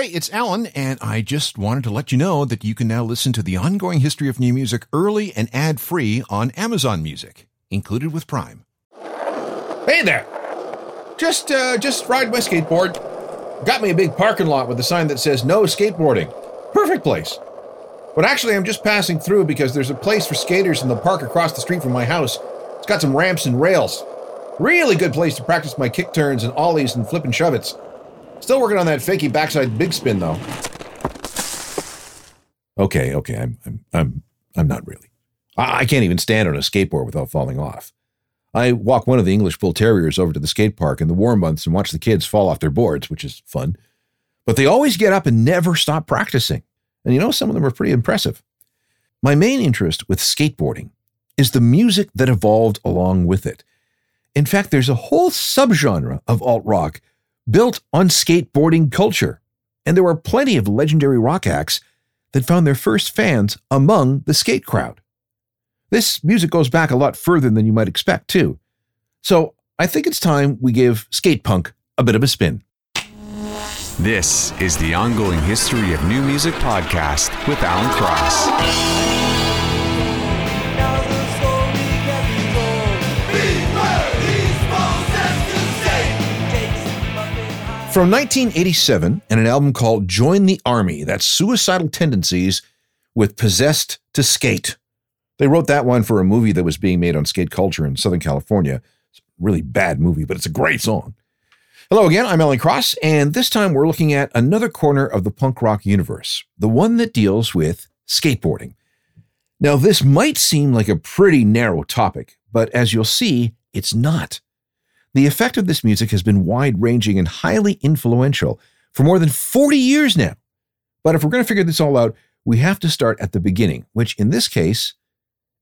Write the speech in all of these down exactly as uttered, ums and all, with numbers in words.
Hey, it's Alan, and I just wanted to let you know that you can now listen to the ongoing history of new music early and ad-free on Amazon Music, included with Prime. Hey there! Just, uh, just ride my skateboard. Got me a big parking lot with a sign that says no skateboarding. Perfect place. But actually, I'm just passing through because there's a place for skaters in the park across the street from my house. It's got some ramps and rails. Really good place to practice my kick turns and ollies and flippin' shove-its. Still working on that fakey backside big spin, though. Okay, okay, I'm, I'm, I'm, I'm not really. I, I can't even stand on a skateboard without falling off. I walk one of the English Bull Terriers over to the skate park in the warm months and watch the kids fall off their boards, which is fun. But they always get up and never stop practicing. And you know, some of them are pretty impressive. My main interest with skateboarding is the music that evolved along with it. In fact, there's a whole subgenre of alt-rock built on skateboarding culture, and there were plenty of legendary rock acts that found their first fans among the skate crowd. This music goes back a lot further than you might expect, too. So I think it's time we give skate punk a bit of a spin. This is the Ongoing History of New Music podcast with Alan Cross. From nineteen eighty-seven and an album called Join the Army, that's Suicidal Tendencies with Possessed to Skate. They wrote that one for a movie that was being made on skate culture in Southern California. It's a really bad movie, but it's a great song. Hello again, I'm Alan Cross, and this time we're looking at another corner of the punk rock universe, the one that deals with skateboarding. Now, this might seem like a pretty narrow topic, but as you'll see, it's not. The effect of this music has been wide-ranging and highly influential for more than forty years now. But if we're going to figure this all out, we have to start at the beginning, which in this case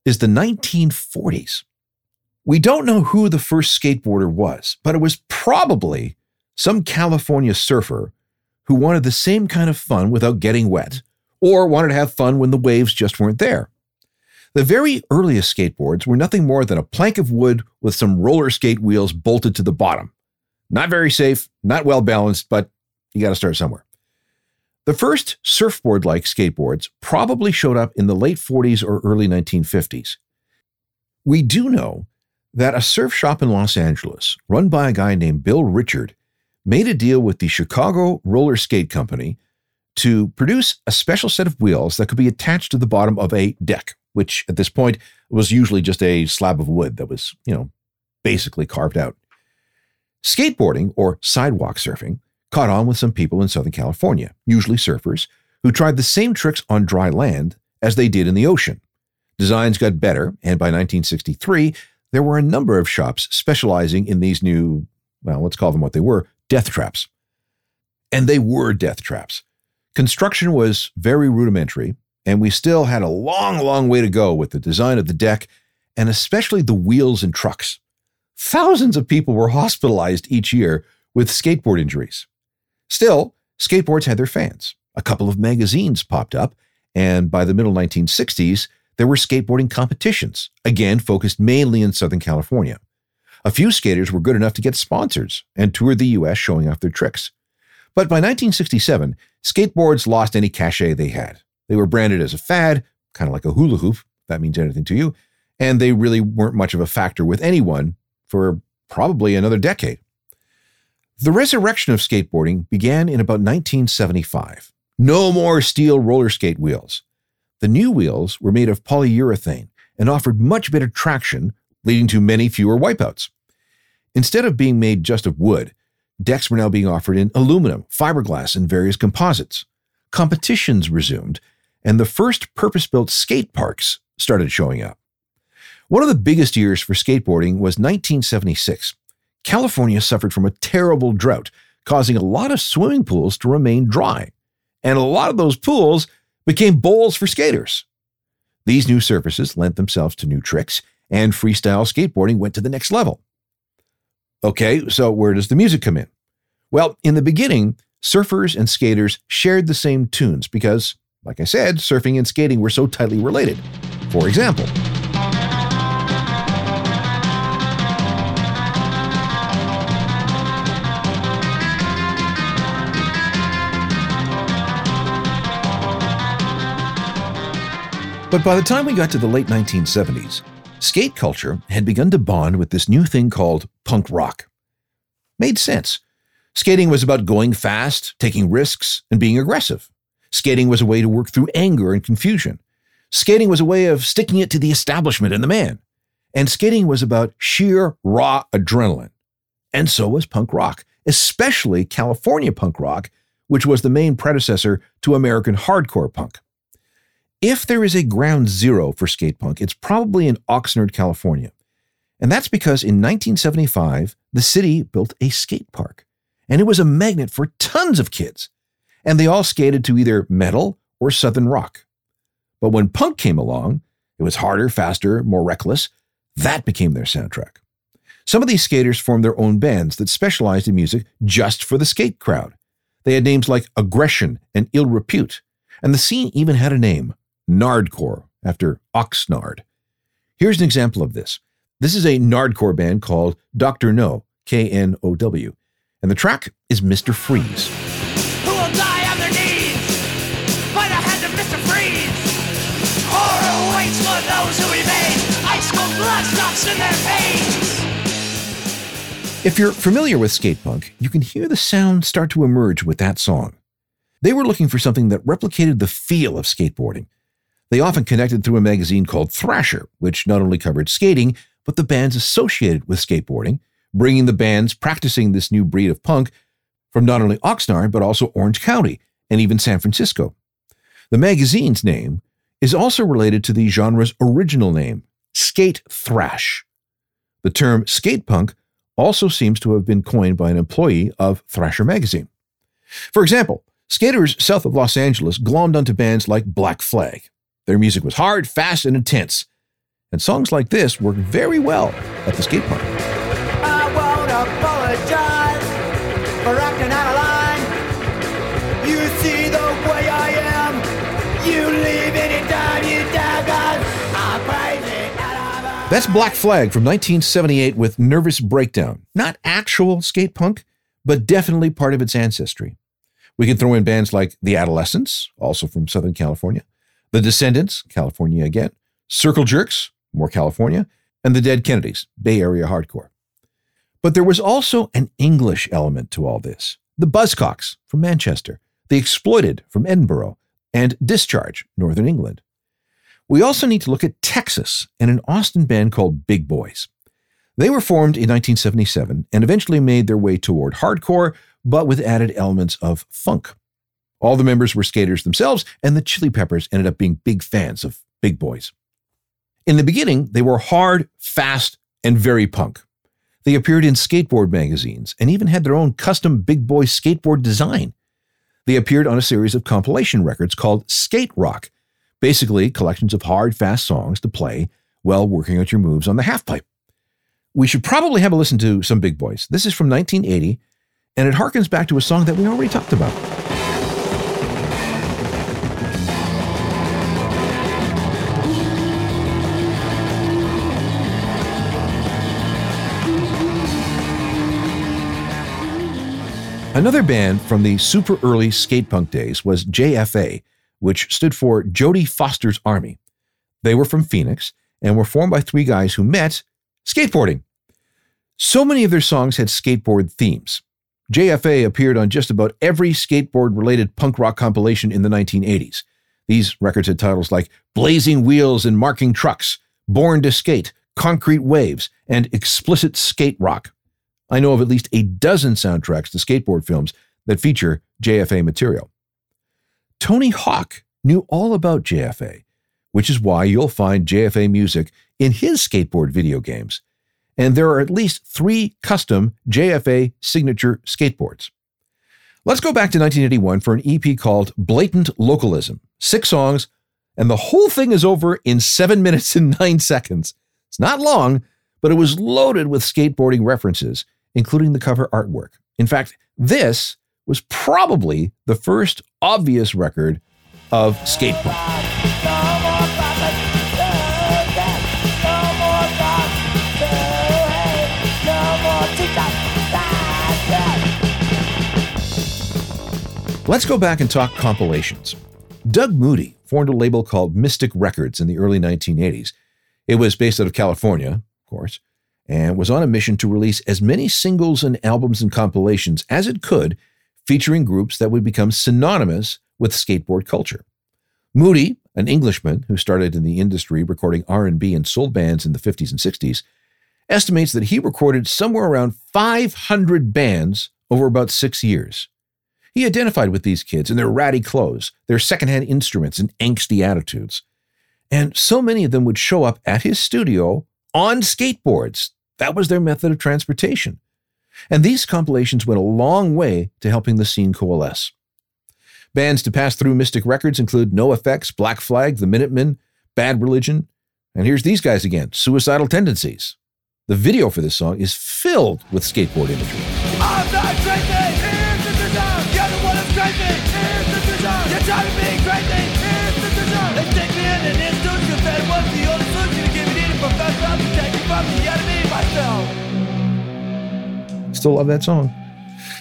is the nineteen forties. We don't know who the first skateboarder was, but it was probably some California surfer who wanted the same kind of fun without getting wet, or wanted to have fun when the waves just weren't there. The very earliest skateboards were nothing more than a plank of wood with some roller skate wheels bolted to the bottom. Not very safe, not well balanced, but you got to start somewhere. The first surfboard-like skateboards probably showed up in the late forties or early nineteen fifties. We do know that a surf shop in Los Angeles, run by a guy named Bill Richard, made a deal with the Chicago Roller Skate Company to produce a special set of wheels that could be attached to the bottom of a deck, which at this point was usually just a slab of wood that was, you know, basically carved out. Skateboarding, or sidewalk surfing, caught on with some people in Southern California, usually surfers, who tried the same tricks on dry land as they did in the ocean. Designs got better, and by nineteen sixty-three, there were a number of shops specializing in these new, well, let's call them what they were, death traps. And they were death traps. Construction was very rudimentary, and we still had a long, long way to go with the design of the deck, and especially the wheels and trucks. Thousands of people were hospitalized each year with skateboard injuries. Still, skateboards had their fans. A couple of magazines popped up, and by the middle nineteen sixties, there were skateboarding competitions, again focused mainly in Southern California. A few skaters were good enough to get sponsors and toured the U S showing off their tricks. But by nineteen sixty-seven, skateboards lost any cachet they had. They were branded as a fad, kind of like a hula hoop, if that means anything to you, and they really weren't much of a factor with anyone for probably another decade. The resurrection of skateboarding began in about nineteen seventy-five. No more steel roller skate wheels. The new wheels were made of polyurethane and offered much better traction, leading to many fewer wipeouts. Instead of being made just of wood, decks were now being offered in aluminum, fiberglass, and various composites. Competitions resumed, and the first purpose-built skate parks started showing up. One of the biggest years for skateboarding was nineteen seventy-six. California suffered from a terrible drought, causing a lot of swimming pools to remain dry, and a lot of those pools became bowls for skaters. These new surfaces lent themselves to new tricks, and freestyle skateboarding went to the next level. Okay, so where does the music come in? Well, in the beginning, surfers and skaters shared the same tunes because, like I said, surfing and skating were so tightly related. For example, But by the time we got to the late nineteen seventies, skate culture had begun to bond with this new thing called punk rock. Made sense. Skating was about going fast, taking risks, and being aggressive. Skating was a way to work through anger and confusion. Skating was a way of sticking it to the establishment and the man. And skating was about sheer, raw adrenaline. And so was punk rock, especially California punk rock, which was the main predecessor to American hardcore punk. If there is a ground zero for skate punk, it's probably in Oxnard, California. And that's because in nineteen seventy-five, the city built a skate park. And it was a magnet for tons of kids. And they all skated to either metal or southern rock. But when punk came along, it was harder, faster, more reckless. That became their soundtrack. Some of these skaters formed their own bands that specialized in music just for the skate crowd. They had names like Aggression and Ill Repute, and the scene even had a name, Nardcore, after Oxnard. Here's an example of this. This is a Nardcore band called Doctor Know, K N O W, and the track is Mister Freeze. Who will die on their knees by the hand of Mister Freeze? Horror waits for those who remain, ice cold blood drops in their veins. If you're familiar with skate punk, you can hear the sound start to emerge with that song. They were looking for something that replicated the feel of skateboarding. They often connected through a magazine called Thrasher, which not only covered skating, but the bands associated with skateboarding, bringing the bands practicing this new breed of punk from not only Oxnard, but also Orange County and even San Francisco. The magazine's name is also related to the genre's original name, skate thrash. The term skate punk also seems to have been coined by an employee of Thrasher magazine. For example, skaters south of Los Angeles glommed onto bands like Black Flag. Their music was hard, fast, and intense. And songs like this worked very well at the skate park. I won't apologize for acting out of line. You see the way I am. You leave anytime you daggone. I'm crazy out of line. That's Black Flag from nineteen seventy-eight with Nervous Breakdown. Not actual skate punk, but definitely part of its ancestry. We can throw in bands like The Adolescents, also from Southern California, The Descendents, California again, Circle Jerks, more California, and The Dead Kennedys, Bay Area hardcore. But there was also an English element to all this. The Buzzcocks from Manchester, The Exploited from Edinburgh, and Discharge, Northern England. We also need to look at Texas and an Austin band called Big Boys. They were formed in nineteen seventy-seven and eventually made their way toward hardcore, but with added elements of funk. All the members were skaters themselves, and the Chili Peppers ended up being big fans of Big Boys. In the beginning, they were hard, fast, and very punk. They appeared in skateboard magazines and even had their own custom Big Boy skateboard design. They appeared on a series of compilation records called Skate Rock, basically collections of hard, fast songs to play while working out your moves on the halfpipe. We should probably have a listen to some Big Boys. This is from nineteen eighty, and it harkens back to a song that we already talked about. Another band from the super early skate punk days was J F A, which stood for Jody Foster's Army. They were from Phoenix and were formed by three guys who met skateboarding. So many of their songs had skateboard themes. J F A appeared on just about every skateboard-related punk rock compilation in the nineteen eighties. These records had titles like Blazing Wheels and Marking Trucks, Born to Skate, Concrete Waves, and Explicit Skate Rock. I know of at least a dozen soundtracks to skateboard films that feature J F A material. Tony Hawk knew all about J F A, which is why you'll find J F A music in his skateboard video games. And there are at least three custom J F A signature skateboards. Let's go back to nineteen eighty-one for an E P called Blatant Localism. Six songs, and the whole thing is over in seven minutes and nine seconds. It's not long, but it was loaded with skateboarding references, including the cover artwork. In fact, this was probably the first obvious record of skateboarding. Let's go back and talk compilations. Doug Moody formed a label called Mystic Records in the early nineteen eighties. It was based out of California, of course, and was on a mission to release as many singles and albums and compilations as it could, featuring groups that would become synonymous with skateboard culture. Moody, an Englishman who started in the industry recording R and B and soul bands in the fifties and sixties, estimates that he recorded somewhere around five hundred bands over about six years. He identified with these kids and their ratty clothes, their secondhand instruments, and angsty attitudes. And so many of them would show up at his studio on skateboards. That was their method of transportation. And these compilations went a long way to helping the scene coalesce. Bands to pass through Mystic Records include NoFX, Black Flag, The Minutemen, Bad Religion, and here's these guys again, Suicidal Tendencies. The video for this song is filled with skateboard imagery. I'm not crazy, here's the design. You're the one that's crazy, here's the design. You're trying to be crazy, here's the design. They take me in and it's done, cause that was the only solution to give it in from that time to take it from the enemy myself. Still love that song.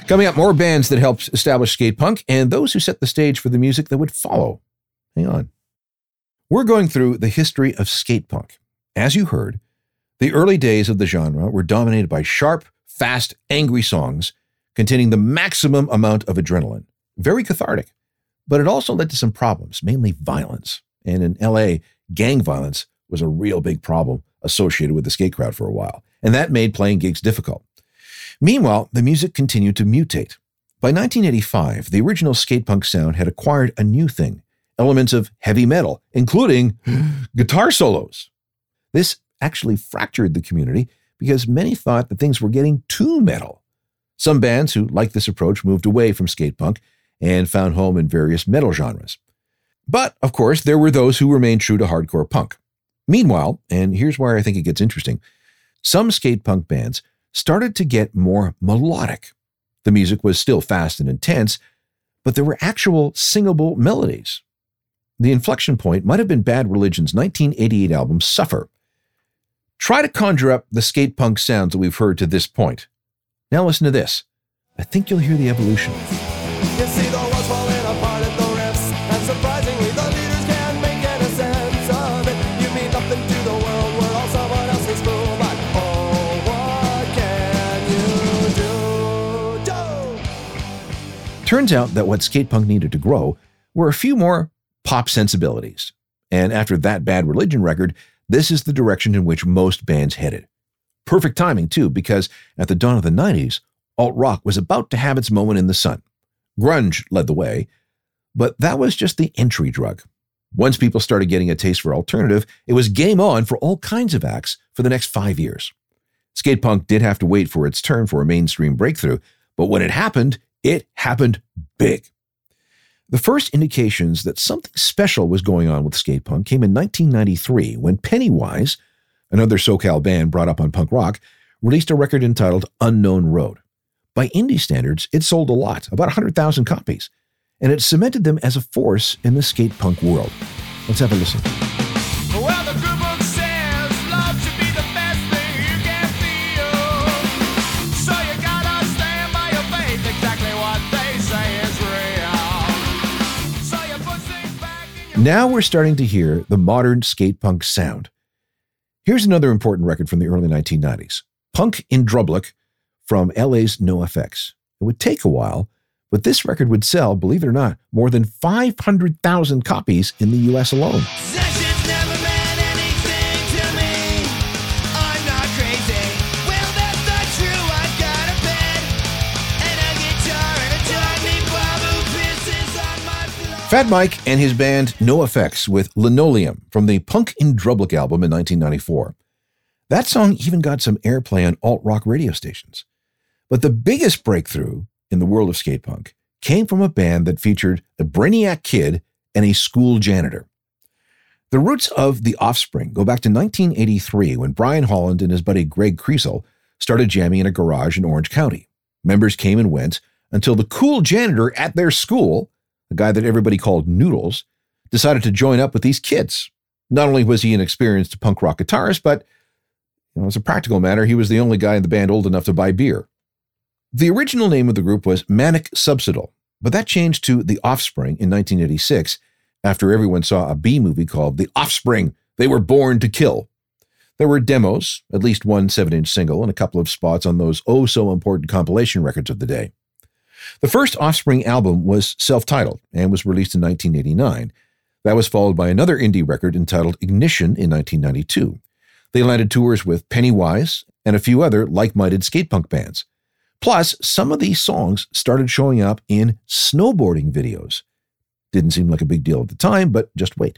Coming up, more bands that helped establish skate punk and those who set the stage for the music that would follow. Hang on. We're going through the history of skate punk. As you heard, the early days of the genre were dominated by sharp, fast, angry songs containing the maximum amount of adrenaline. Very cathartic, but it also led to some problems, mainly violence. And in L A, gang violence was a real big problem associated with the skate crowd for a while, and that made playing gigs difficult. Meanwhile, the music continued to mutate. By nineteen eighty-five, the original skate punk sound had acquired a new thing, elements of heavy metal, including guitar solos. This actually fractured the community because many thought that things were getting too metal. Some bands who liked this approach moved away from skate punk and found home in various metal genres. But, of course, there were those who remained true to hardcore punk. Meanwhile, and here's where I think it gets interesting, some skate punk bands started to get more melodic. The music was still fast and intense, but there were actual singable melodies. The inflection point might have been Bad Religion's nineteen eighty-eight album, Suffer. Try to conjure up the skate punk sounds that we've heard to this point. Now listen to this. I think you'll hear the evolution. You see the walls falling apart at the riffs, and surprisingly the leaders can't make any sense of it. You mean nothing to the world, we're all someone else's fool, but oh, what can you do? do? Turns out that what skate punk needed to grow were a few more pop sensibilities. And after that Bad Religion record, this is the direction in which most bands headed. Perfect timing, too, because at the dawn of the nineties, alt-rock was about to have its moment in the sun. Grunge led the way, but that was just the entry drug. Once people started getting a taste for alternative, it was game on for all kinds of acts for the next five years. Skate punk did have to wait for its turn for a mainstream breakthrough, but when it happened, it happened big. The first indications that something special was going on with skate punk came in nineteen ninety-three when Pennywise, another SoCal band brought up on punk rock, released a record entitled Unknown Road. By indie standards, it sold a lot, about one hundred thousand copies, and it cemented them as a force in the skate punk world. Let's have a listen. Well, the good book says love should be the best thing you can feel, so you gotta stand by your faith, exactly what they say is real. Now we're starting to hear the modern skate punk sound. Here's another important record from the early nineteen nineties, Punk in Drublic from L A's NoFX. It would take a while, but this record would sell, believe it or not, more than five hundred thousand copies in the U S alone. Fat Mike and his band NoFX with Linoleum from the Punk in Drublic album in nineteen ninety-four. That song even got some airplay on alt-rock radio stations. But the biggest breakthrough in the world of skate punk came from a band that featured a brainiac kid and a school janitor. The roots of The Offspring go back to nineteen eighty-three when Brian Holland and his buddy Greg Creasel started jamming in a garage in Orange County. Members came and went until the cool janitor at their school, the guy that everybody called Noodles, decided to join up with these kids. Not only was he an experienced punk rock guitarist, but you know, as a practical matter, he was the only guy in the band old enough to buy beer. The original name of the group was Manic Subsidal, but that changed to The Offspring in nineteen eighty-six after everyone saw a B movie called The Offspring, They Were Born to Kill. There were demos, at least one seven-inch single, and a couple of spots on those oh-so-important compilation records of the day. The first Offspring album was self-titled and was released in nineteen eighty-nine. That was followed by another indie record entitled Ignition in nineteen ninety-two. They landed tours with Pennywise and a few other like-minded skate punk bands. Plus, some of these songs started showing up in snowboarding videos. Didn't seem like a big deal at the time, but just wait.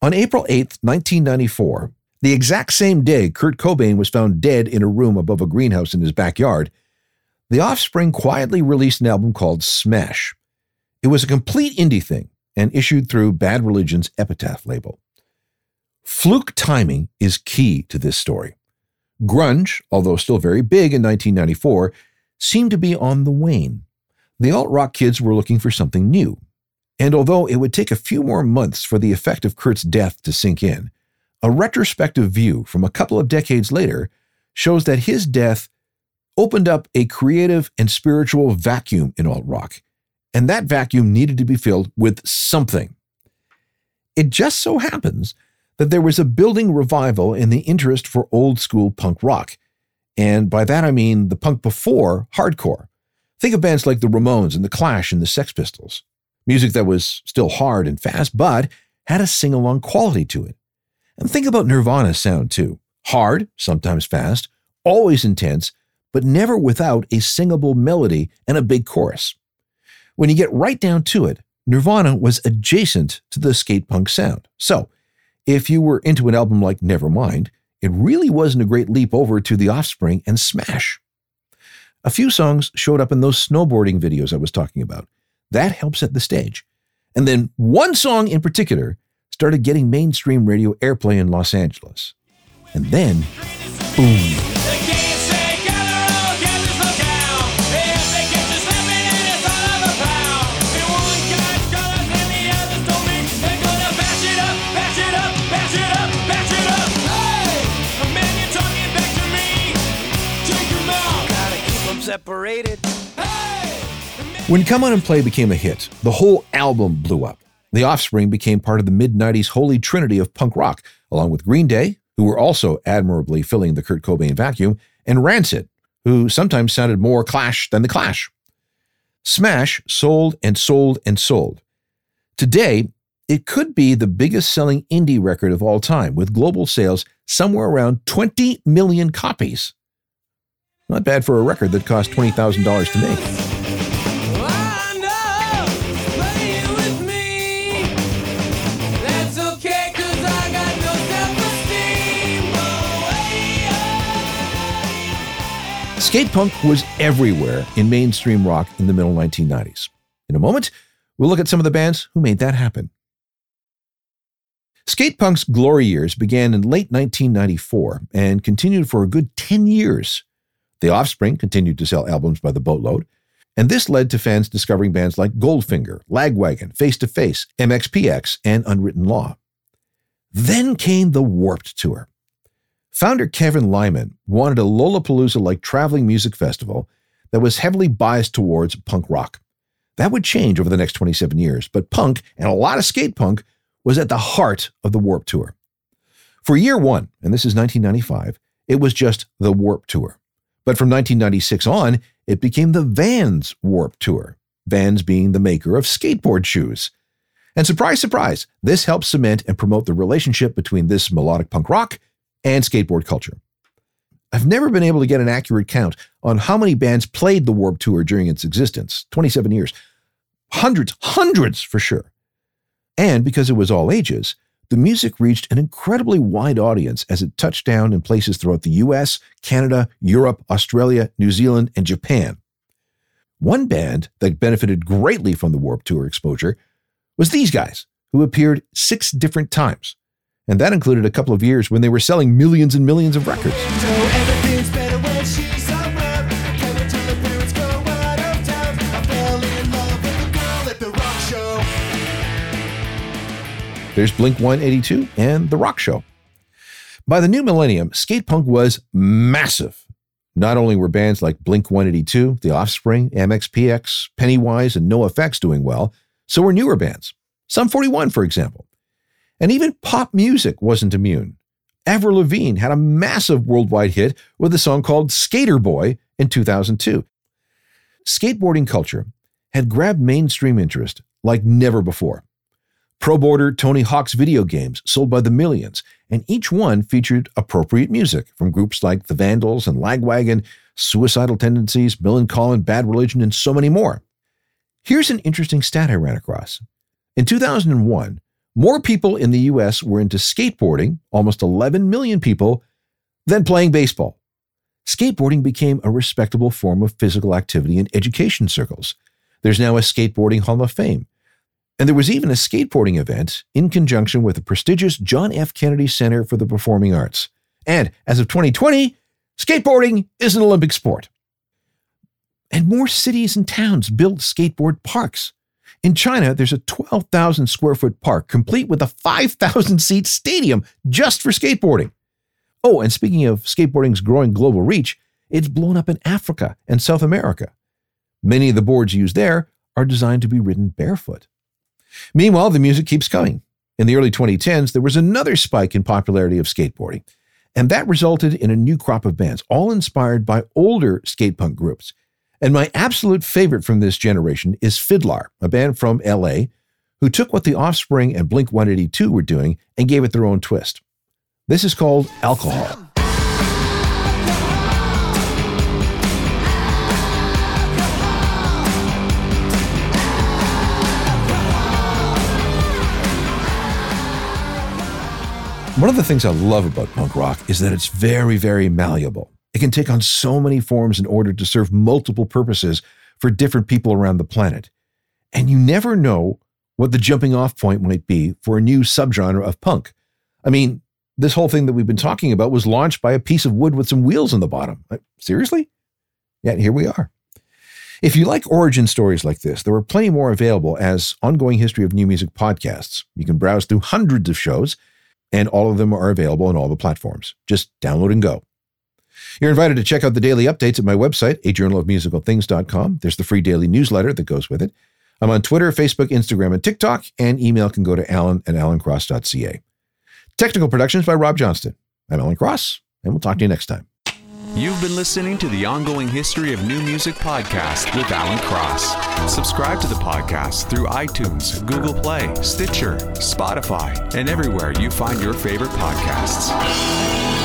On April eighth, nineteen ninety-four, the exact same day Kurt Cobain was found dead in a room above a greenhouse in his backyard, The Offspring quietly released an album called Smash. It was a complete indie thing and issued through Bad Religion's Epitaph label. Fluke timing is key to this story. Grunge, although still very big in nineteen ninety-four, seemed to be on the wane. The alt-rock kids were looking for something new. And although it would take a few more months for the effect of Kurt's death to sink in, a retrospective view from a couple of decades later shows that his death opened up a creative and spiritual vacuum in alt-rock, and that vacuum needed to be filled with something. It just so happens that there was a building revival in the interest for old-school punk rock, and by that I mean the punk before hardcore. Think of bands like the Ramones and the Clash and the Sex Pistols. Music that was still hard and fast, but had a sing-along quality to it. And think about Nirvana's sound, too. Hard, sometimes fast, always intense, but never without a singable melody and a big chorus. When you get right down to it, Nirvana was adjacent to the skate punk sound. So, if you were into an album like Nevermind, it really wasn't a great leap over to The Offspring and Smash. A few songs showed up in those snowboarding videos I was talking about. That helped set the stage. And then one song in particular started getting mainstream radio airplay in Los Angeles. And then, boom. When Come On and Play became a hit, the whole album blew up. The Offspring became part of the mid-nineties holy trinity of punk rock, along with Green Day, who were also admirably filling the Kurt Cobain vacuum, and Rancid, who sometimes sounded more Clash than the Clash. Smash sold and sold and sold. Today, it could be the biggest-selling indie record of all time, with global sales somewhere around twenty million copies. Not bad for a record that cost twenty thousand dollars to make. Skate punk was everywhere in mainstream rock in the middle nineteen nineties. In a moment, we'll look at some of the bands who made that happen. Skate punk's glory years began in late nineteen ninety-four and continued for a good ten years. The Offspring continued to sell albums by the boatload, and this led to fans discovering bands like Goldfinger, Lagwagon, Face to Face, M X P X, and Unwritten Law. Then came the Warped Tour. Founder Kevin Lyman wanted a Lollapalooza-like traveling music festival that was heavily biased towards punk rock. That would change over the next twenty-seven years, but punk, and a lot of skate punk, was at the heart of the Warped Tour. For year one, and this is nineteen ninety-five, it was just the Warped Tour. But from nineteen ninety-six on, it became the Vans Warped Tour, Vans being the maker of skateboard shoes. And surprise, surprise, this helped cement and promote the relationship between this melodic punk rock and skateboard culture. I've never been able to get an accurate count on how many bands played the Warped Tour during its existence, twenty-seven years. Hundreds, hundreds for sure. And because it was all ages, the music reached an incredibly wide audience as it touched down in places throughout the U S, Canada, Europe, Australia, New Zealand, and Japan. One band that benefited greatly from the Warped Tour exposure was these guys, who appeared six different times. And that included a couple of years when they were selling millions and millions of records. There's Blink one eighty-two and The Rock Show. By the new millennium, skate punk was massive. Not only were bands like Blink one eighty-two, The Offspring, M X P X, Pennywise, and NoFX doing well, so were newer bands. Sum forty-one, for example. And even pop music wasn't immune. Avril Lavigne had a massive worldwide hit with a song called Skater Boy in two thousand two. Skateboarding culture had grabbed mainstream interest like never before. Pro-border Tony Hawk's video games sold by the millions, and each one featured appropriate music from groups like The Vandals and Lagwagon, Suicidal Tendencies, Bill Collin, Bad Religion, and so many more. Here's an interesting stat I ran across. In two thousand one, more people in the U S were into skateboarding, almost eleven million people, than playing baseball. Skateboarding became a respectable form of physical activity in education circles. There's now a skateboarding Hall of Fame. And there was even a skateboarding event in conjunction with the prestigious John F. Kennedy Center for the Performing Arts. And as of twenty twenty, skateboarding is an Olympic sport. And more cities and towns built skateboard parks. In China, there's a twelve thousand square foot park complete with a five thousand seat stadium just for skateboarding. Oh, and speaking of skateboarding's growing global reach, it's blown up in Africa and South America. Many of the boards used there are designed to be ridden barefoot. Meanwhile, the music keeps coming. In the early twenty tens, there was another spike in popularity of skateboarding, and that resulted in a new crop of bands, all inspired by older skate punk groups. And my absolute favorite from this generation is Fiddlar, a band from L A, who took what The Offspring and Blink one eighty-two were doing and gave it their own twist. This is called Alcohol. One of the things I love about punk rock is that it's very, very malleable. It can take on so many forms in order to serve multiple purposes for different people around the planet. And you never know what the jumping off point might be for a new subgenre of punk. I mean, this whole thing that we've been talking about was launched by a piece of wood with some wheels on the bottom. Like, seriously? Yet here we are. If you like origin stories like this, there are plenty more available as ongoing History of New Music podcasts. You can browse through hundreds of shows, and all of them are available on all the platforms. Just download and go. You're invited to check out the daily updates at my website, a journal of musical things dot com. There's the free daily newsletter that goes with it. I'm on Twitter, Facebook, Instagram, and TikTok, and email can go to alan at alancross.ca. Technical productions by Rob Johnston. I'm Alan Cross, and we'll talk to you next time. You've been listening to the Ongoing History of New Music podcast with Alan Cross. Subscribe to the podcast through iTunes, Google Play, Stitcher, Spotify, and everywhere you find your favorite podcasts.